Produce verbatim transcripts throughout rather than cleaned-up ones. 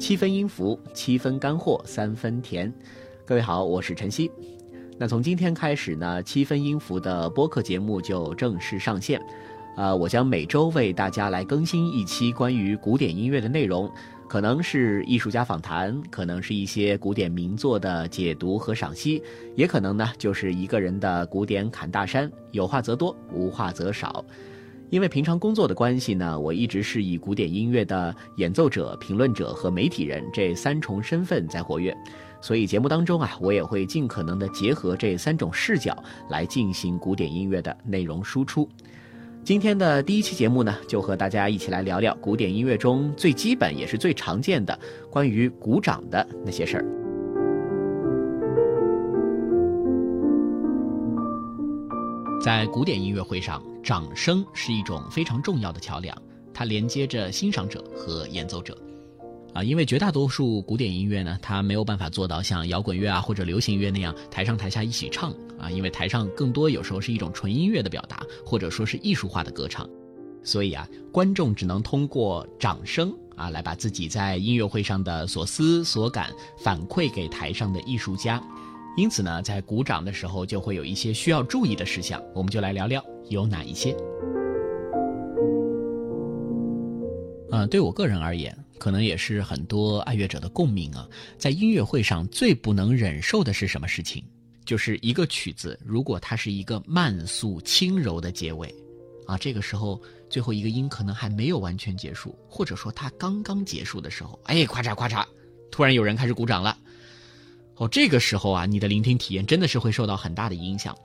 七分音符，七分干货，三分甜。各位好，我是晨曦。那从今天开始呢，七分音符的播客节目就正式上线。呃，我将每周为大家来更新一期关于古典音乐的内容，可能是艺术家访谈，可能是一些古典名作的解读和赏析，也可能呢就是一个人的古典侃大山，有话则多，无话则少。因为平常工作的关系呢，我一直是以古典音乐的演奏者、评论者和媒体人这三重身份在活跃，所以节目当中啊，我也会尽可能的结合这三种视角来进行古典音乐的内容输出。今天的第一期节目呢，就和大家一起来聊聊古典音乐中最基本也是最常见的关于鼓掌的那些事儿。在古典音乐会上，掌声是一种非常重要的桥梁，它连接着欣赏者和演奏者。啊，因为绝大多数古典音乐呢，它没有办法做到像摇滚乐啊或者流行乐那样台上台下一起唱啊，因为台上更多有时候是一种纯音乐的表达，或者说是艺术化的歌唱，所以啊，观众只能通过掌声啊来把自己在音乐会上的所思所感反馈给台上的艺术家。因此呢，在鼓掌的时候就会有一些需要注意的事项，我们就来聊聊有哪一些。呃，对我个人而言，可能也是很多爱乐者的共鸣啊，在音乐会上最不能忍受的是什么事情？就是一个曲子，如果它是一个慢速轻柔的结尾啊，这个时候最后一个音可能还没有完全结束，或者说它刚刚结束的时候，哎，咔嚓咔嚓，突然有人开始鼓掌了。哦，这个时候啊，你的聆听体验真的是会受到很大的影响。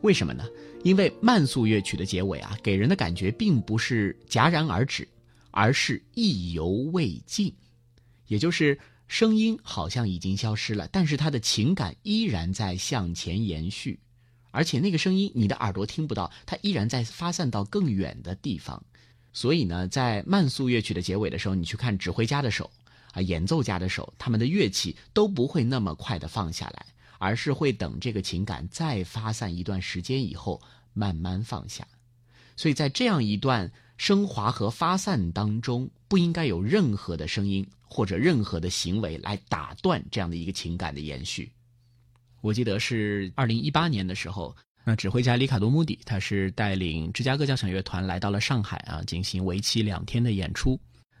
为什么呢？因为慢速乐曲的结尾啊，给人的感觉并不是戛然而止，而是意犹未尽。也就是声音好像已经消失了，但是它的情感依然在向前延续，而且那个声音你的耳朵听不到，它依然在发散到更远的地方。所以呢，在慢速乐曲的结尾的时候，你去看指挥家的手啊，演奏家的手，他们的乐器都不会那么快的放下来，而是会等这个情感再发散一段时间以后慢慢放下。所以在这样一段升华和发散当中，不应该有任何的声音或者任何的行为来打断这样的一个情感的延续。我记得是二零一八年的时候，那指挥家里卡多·穆迪他是带领芝加哥交响乐团来到了上海啊，进行为期两天的演出。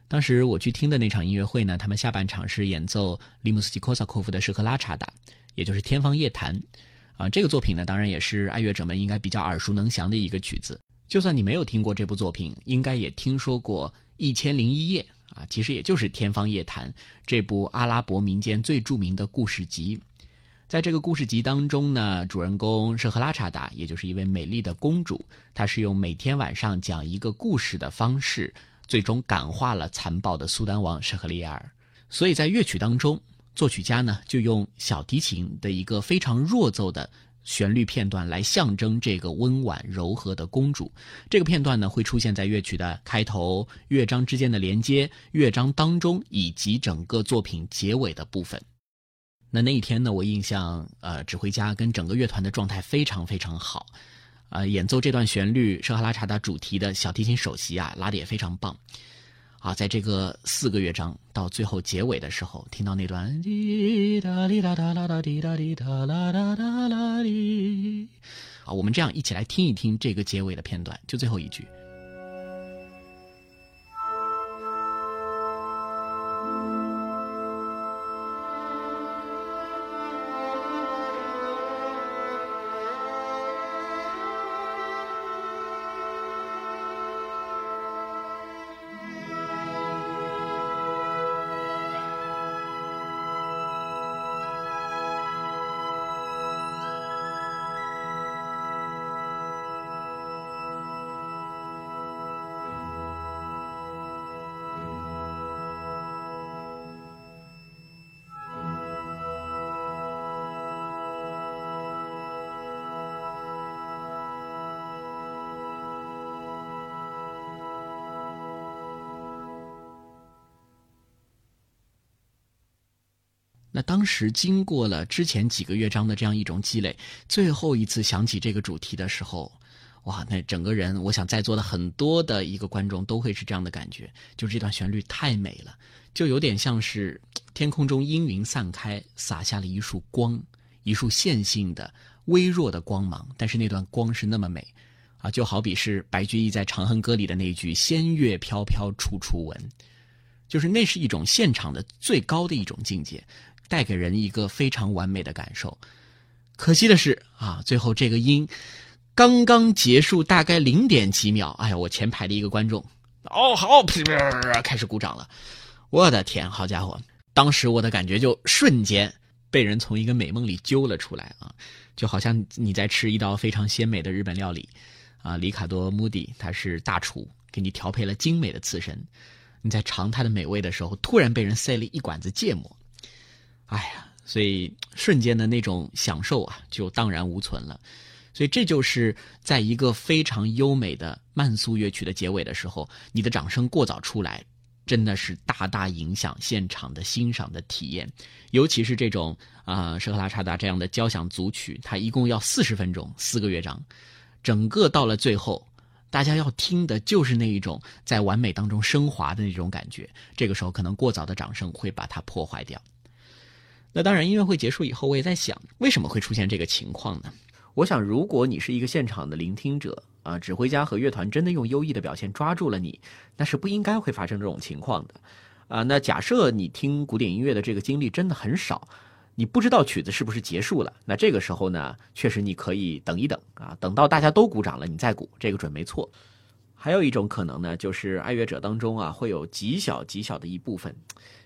当时我去听的那场音乐会呢，他们下半场是演奏利姆斯基科萨科夫的《舍赫拉查达》，也就是《天方夜谭》啊。这个作品呢，当然也是爱乐者们应该比较耳熟能详的一个曲子。就算你没有听过这部作品，应该也听说过《一千零一夜》啊，其实也就是《天方夜谭》这部阿拉伯民间最著名的故事集。在这个故事集当中呢，主人公舍赫拉查达，也就是一位美丽的公主，她是用每天晚上讲一个故事的方式，最终感化了残暴的苏丹王舍赫利亚尔。所以在乐曲当中，作曲家呢就用小提琴的一个非常弱奏的旋律片段来象征这个温婉柔和的公主。这个片段呢会出现在乐曲的开头、乐章之间的连接、乐章当中以及整个作品结尾的部分。那那一天呢，我印象呃，指挥家跟整个乐团的状态非常非常好。呃，演奏这段旋律《舍赫拉查达》主题的小提琴首席啊，拉得也非常棒啊。在这个四个乐章到最后结尾的时候，听到那段滴答滴答答答答滴答滴答啦啦啦啦滴啊，我们这样一起来听一听这个结尾的片段，就最后一句。那当时经过了之前几个乐章的这样一种积累，最后一次想起这个主题的时候，哇，那整个人，我想在座的很多的一个观众都会是这样的感觉，就这段旋律太美了，就有点像是天空中阴云散开，洒下了一束光，一束线性的微弱的光芒，但是那段光是那么美啊，就好比是白居易在《长恨歌》里的那句仙乐飘飘处处闻，就是那是一种现场的最高的一种境界，带给人一个非常完美的感受。可惜的是啊，最后这个音刚刚结束大概零点几秒，哎呀，我前排的一个观众哦好噼噼开始鼓掌了，我的天，好家伙，当时我的感觉就瞬间被人从一个美梦里揪了出来啊，就好像你在吃一道非常鲜美的日本料理啊，里卡多·穆迪他是大厨，给你调配了精美的刺身，你在尝它的美味的时候，突然被人塞了一管子芥末，哎呀，所以瞬间的那种享受啊，就荡然无存了。所以这就是在一个非常优美的慢速乐曲的结尾的时候，你的掌声过早出来，真的是大大影响现场的欣赏的体验。尤其是这种啊、呃，舍赫拉查达这样的交响组曲，它一共要四十分钟，四个乐章，整个到了最后。大家要听的就是那一种在完美当中升华的那种感觉，这个时候可能过早的掌声会把它破坏掉。那当然音乐会结束以后，我也在想为什么会出现这个情况呢？我想如果你是一个现场的聆听者啊，指挥家和乐团真的用优异的表现抓住了你，那是不应该会发生这种情况的啊。那假设你听古典音乐的这个经历真的很少，你不知道曲子是不是结束了，那这个时候呢，确实你可以等一等啊，等到大家都鼓掌了你再鼓，这个准没错。还有一种可能呢，就是爱乐者当中啊，会有极小极小的一部分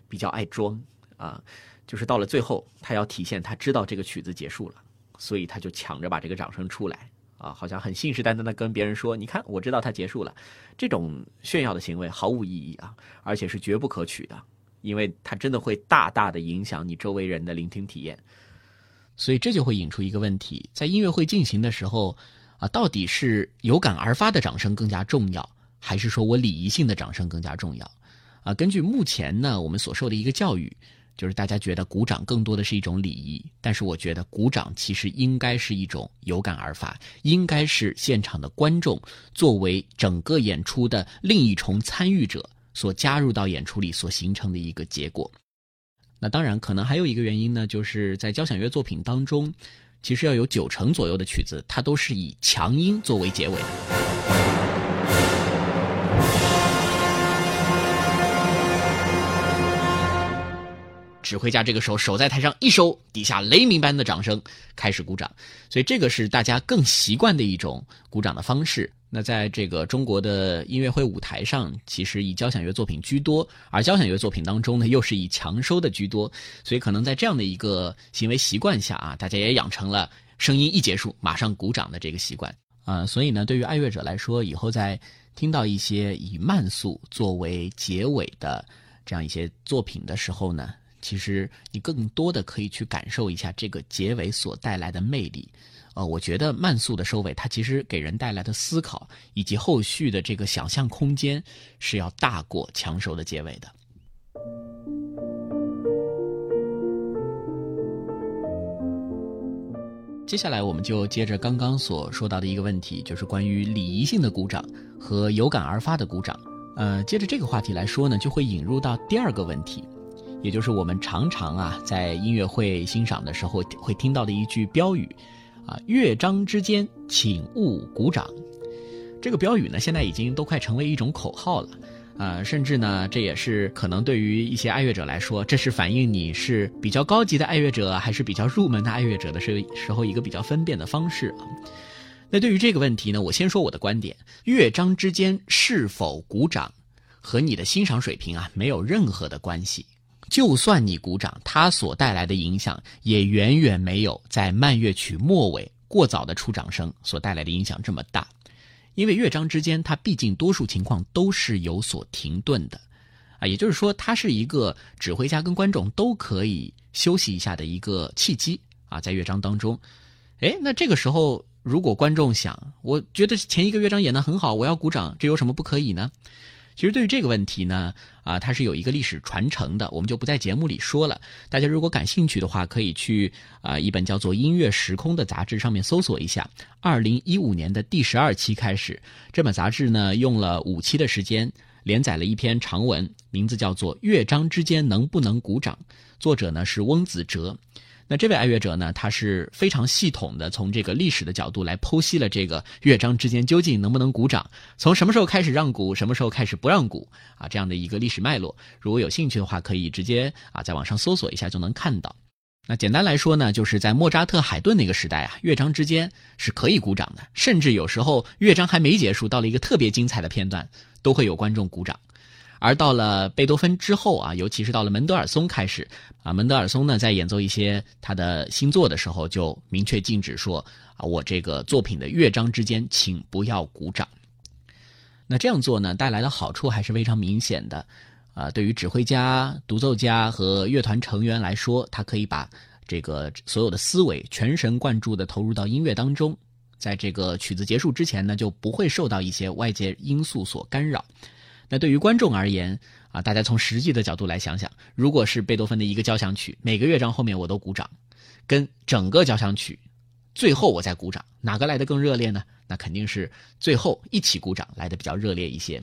比较爱装啊，就是到了最后他要体现他知道这个曲子结束了，所以他就抢着把这个掌声出来啊，好像很信誓旦旦的跟别人说你看我知道他结束了，这种炫耀的行为毫无意义啊，而且是绝不可取的，因为它真的会大大的影响你周围人的聆听体验。所以这就会引出一个问题，在音乐会进行的时候啊，到底是有感而发的掌声更加重要，还是说我礼仪性的掌声更加重要啊？根据目前呢我们所受的一个教育，就是大家觉得鼓掌更多的是一种礼仪，但是我觉得鼓掌其实应该是一种有感而发，应该是现场的观众作为整个演出的另一重参与者所加入到演出里所形成的一个结果。那当然可能还有一个原因呢，就是在交响乐作品当中，其实要有九成左右的曲子它都是以强音作为结尾的。指挥家这个时候手在台上一收，底下雷鸣般的掌声开始鼓掌，所以这个是大家更习惯的一种鼓掌的方式。那在这个中国的音乐会舞台上，其实以交响乐作品居多，而交响乐作品当中呢，又是以强收的居多，所以可能在这样的一个行为习惯下啊，大家也养成了声音一结束马上鼓掌的这个习惯啊、呃。所以呢，对于爱乐者来说，以后在听到一些以慢速作为结尾的这样一些作品的时候呢，其实你更多的可以去感受一下这个结尾所带来的魅力。呃，我觉得慢速的收尾它其实给人带来的思考以及后续的这个想象空间是要大过强收的结尾的。接下来我们就接着刚刚所说到的一个问题，就是关于礼仪性的鼓掌和有感而发的鼓掌。呃，接着这个话题来说呢，就会引入到第二个问题，也就是我们常常啊在音乐会欣赏的时候会听到的一句标语啊，乐章之间请勿鼓掌。这个标语呢，现在已经都快成为一种口号了啊，甚至呢这也是可能对于一些爱乐者来说，这是反映你是比较高级的爱乐者还是比较入门的爱乐者的时候一个比较分辨的方式啊。那对于这个问题呢，我先说我的观点，乐章之间是否鼓掌和你的欣赏水平啊没有任何的关系。就算你鼓掌，它所带来的影响也远远没有在慢乐曲末尾过早的出掌声所带来的影响这么大，因为乐章之间它毕竟多数情况都是有所停顿的啊，也就是说它是一个指挥家跟观众都可以休息一下的一个契机啊，在乐章当中。诶，那这个时候如果观众想我觉得前一个乐章演得很好，我要鼓掌，这有什么不可以呢？其实对于这个问题呢，啊，它是有一个历史传承的，我们就不在节目里说了。大家如果感兴趣的话，可以去啊一本叫做《音乐时空》的杂志上面搜索一下。二零一五年的第十二期开始，这本杂志呢用了五期的时间，连载了一篇长文，名字叫做《乐章之间能不能鼓掌》，作者呢是翁子哲。那这位爱乐者呢，他是非常系统的从这个历史的角度来剖析了这个乐章之间究竟能不能鼓掌，从什么时候开始让鼓，什么时候开始不让鼓啊，这样的一个历史脉络。如果有兴趣的话，可以直接啊在网上搜索一下就能看到。那简单来说呢，就是在莫扎特、海顿那个时代啊，乐章之间是可以鼓掌的，甚至有时候乐章还没结束，到了一个特别精彩的片段，都会有观众鼓掌。而到了贝多芬之后啊，尤其是到了门德尔松开始啊，门德尔松呢在演奏一些他的新作的时候，就明确禁止说啊，我这个作品的乐章之间请不要鼓掌。那这样做呢，带来的好处还是非常明显的啊，对于指挥家、独奏家和乐团成员来说，他可以把这个所有的思维全神贯注地投入到音乐当中，在这个曲子结束之前呢，就不会受到一些外界因素所干扰。那对于观众而言啊，大家从实际的角度来想想，如果是贝多芬的一个交响曲，每个乐章后面我都鼓掌，跟整个交响曲最后我再鼓掌，哪个来得更热烈呢？那肯定是最后一起鼓掌来得比较热烈一些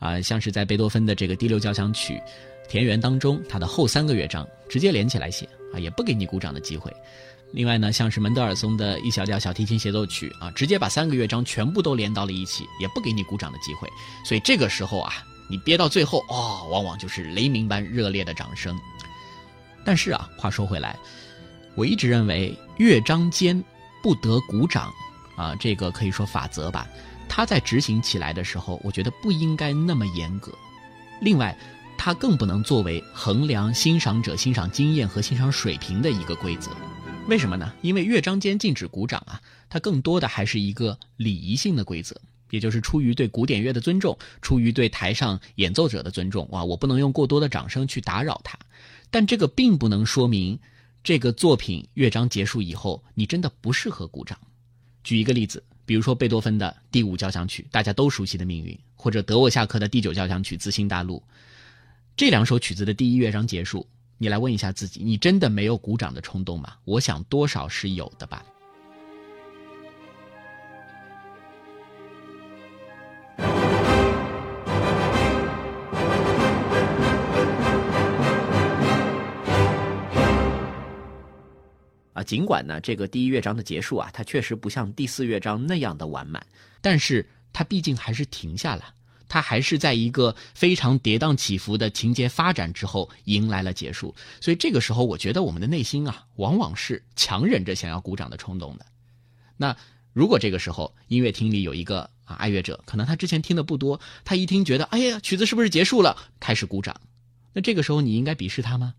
啊。像是在贝多芬的这个第六交响曲田园当中，它的后三个乐章直接连起来写啊，也不给你鼓掌的机会。另外呢，像是门德尔松的E小调小提琴协奏曲啊，直接把三个乐章全部都连到了一起，也不给你鼓掌的机会。所以这个时候啊，你憋到最后哦，往往就是雷鸣般热烈的掌声。但是啊，话说回来，我一直认为乐章间不得鼓掌啊，这个可以说法则吧，它在执行起来的时候，我觉得不应该那么严格。另外，它更不能作为衡量欣赏者欣赏经验和欣赏水平的一个规则。为什么呢？因为乐章间禁止鼓掌啊，它更多的还是一个礼仪性的规则，也就是出于对古典乐的尊重，出于对台上演奏者的尊重啊，我不能用过多的掌声去打扰它。但这个并不能说明这个作品乐章结束以后你真的不适合鼓掌。举一个例子，比如说贝多芬的第五交响曲，大家都熟悉的命运，或者德沃夏克的第九交响曲自信大陆，这两首曲子的第一乐章结束，你来问一下自己，你真的没有鼓掌的冲动吗？我想多少是有的吧。啊，尽管呢，这个第一乐章的结束啊，它确实不像第四乐章那样的完满，但是它毕竟还是停下了。它还是在一个非常跌宕起伏的情节发展之后迎来了结束，所以这个时候我觉得我们的内心啊，往往是强忍着想要鼓掌的冲动的。那如果这个时候音乐厅里有一个啊爱乐者，可能他之前听的不多，他一听觉得哎呀曲子是不是结束了，开始鼓掌，那这个时候你应该鄙视他吗？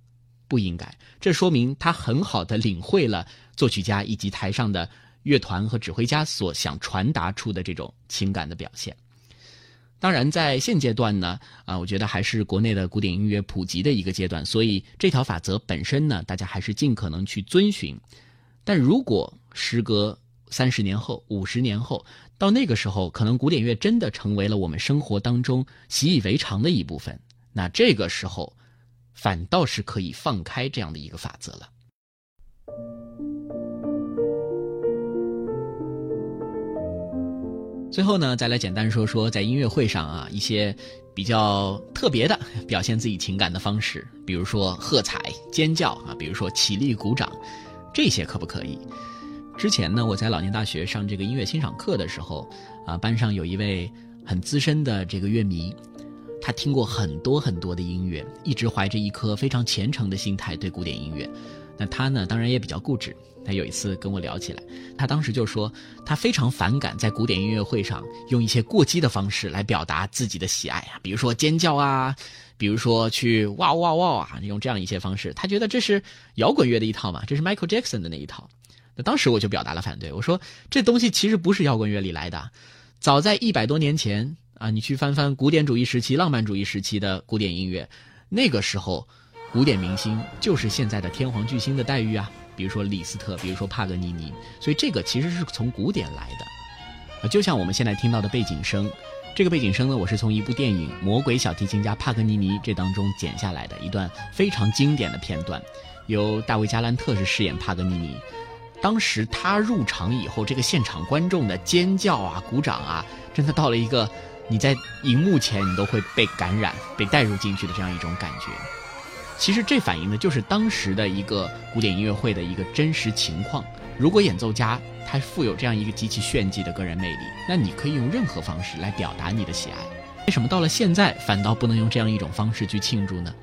不应该，这说明他很好的领会了作曲家以及台上的乐团和指挥家所想传达出的这种情感的表现。当然在现阶段呢啊，我觉得还是国内的古典音乐普及的一个阶段，所以这条法则本身呢，大家还是尽可能去遵循。但如果时隔三十年后、五十年后，到那个时候可能古典乐真的成为了我们生活当中习以为常的一部分，那这个时候反倒是可以放开这样的一个法则了。最后呢，再来简单说说在音乐会上啊一些比较特别的表现自己情感的方式，比如说喝彩、尖叫啊，比如说起立鼓掌，这些可不可以？之前呢，我在老年大学上这个音乐欣赏课的时候啊，班上有一位很资深的这个乐迷，他听过很多很多的音乐，一直怀着一颗非常虔诚的心态对古典音乐。那他呢，当然也比较固执。他有一次跟我聊起来，他当时就说他非常反感在古典音乐会上用一些过激的方式来表达自己的喜爱啊，比如说尖叫啊，比如说去哇哇哇啊，用这样一些方式，他觉得这是摇滚乐的一套嘛，这是 Michael Jackson 的那一套。那当时我就表达了反对，我说这东西其实不是摇滚乐里来的，早在一百多年前啊，你去翻翻古典主义时期、浪漫主义时期的古典音乐，那个时候古典明星就是现在的天皇巨星的待遇啊，比如说李斯特，比如说帕格尼尼，所以这个其实是从古典来的。就像我们现在听到的背景声，这个背景声呢，我是从一部电影《魔鬼小提琴家帕格尼尼》这当中剪下来的一段非常经典的片段，由大卫·加兰特是饰演帕格尼尼。当时他入场以后，这个现场观众的尖叫啊、鼓掌啊，真的到了一个你在荧幕前你都会被感染、被带入进去的这样一种感觉。其实这反映的就是当时的一个古典音乐会的一个真实情况。如果演奏家他富有这样一个极其炫技的个人魅力，那你可以用任何方式来表达你的喜爱。为什么到了现在反倒不能用这样一种方式去庆祝呢？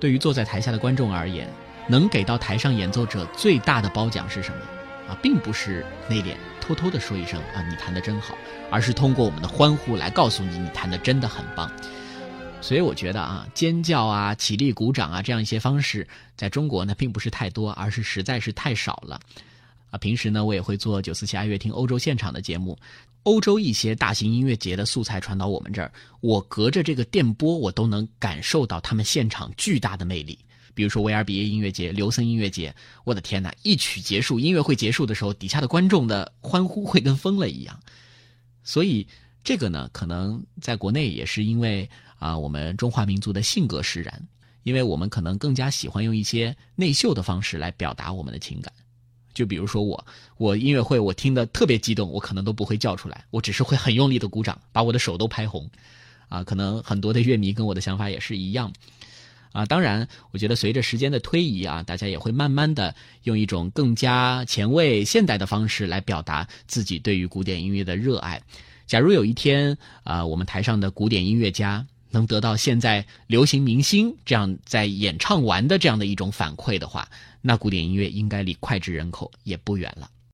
对于坐在台下的观众而言，能给到台上演奏者最大的褒奖是什么？啊，并不是内敛偷偷的说一声啊你弹得真好，而是通过我们的欢呼来告诉你你弹得真的很棒。所以我觉得啊，尖叫啊、起立鼓掌啊这样一些方式在中国呢并不是太多，而是实在是太少了啊。平时呢我也会做九四七爱乐听欧洲现场的节目，欧洲一些大型音乐节的素材传到我们这儿，我隔着这个电波我都能感受到他们现场巨大的魅力。比如说维尔比耶音乐节、琉森音乐节，我的天哪！一曲结束，音乐会结束的时候，底下的观众的欢呼会跟疯了一样。所以这个呢，可能在国内也是因为啊，我们中华民族的性格使然，因为我们可能更加喜欢用一些内秀的方式来表达我们的情感。就比如说我，我音乐会我听得特别激动，我可能都不会叫出来，我只是会很用力的鼓掌，把我的手都拍红。啊，可能很多的乐迷跟我的想法也是一样。啊，当然，我觉得随着时间的推移啊，大家也会慢慢的用一种更加前卫、现代的方式来表达自己对于古典音乐的热爱。假如有一天啊、呃，我们台上的古典音乐家能得到现在流行明星这样在演唱完的这样的一种反馈的话，那古典音乐应该离脍炙人口也不远了。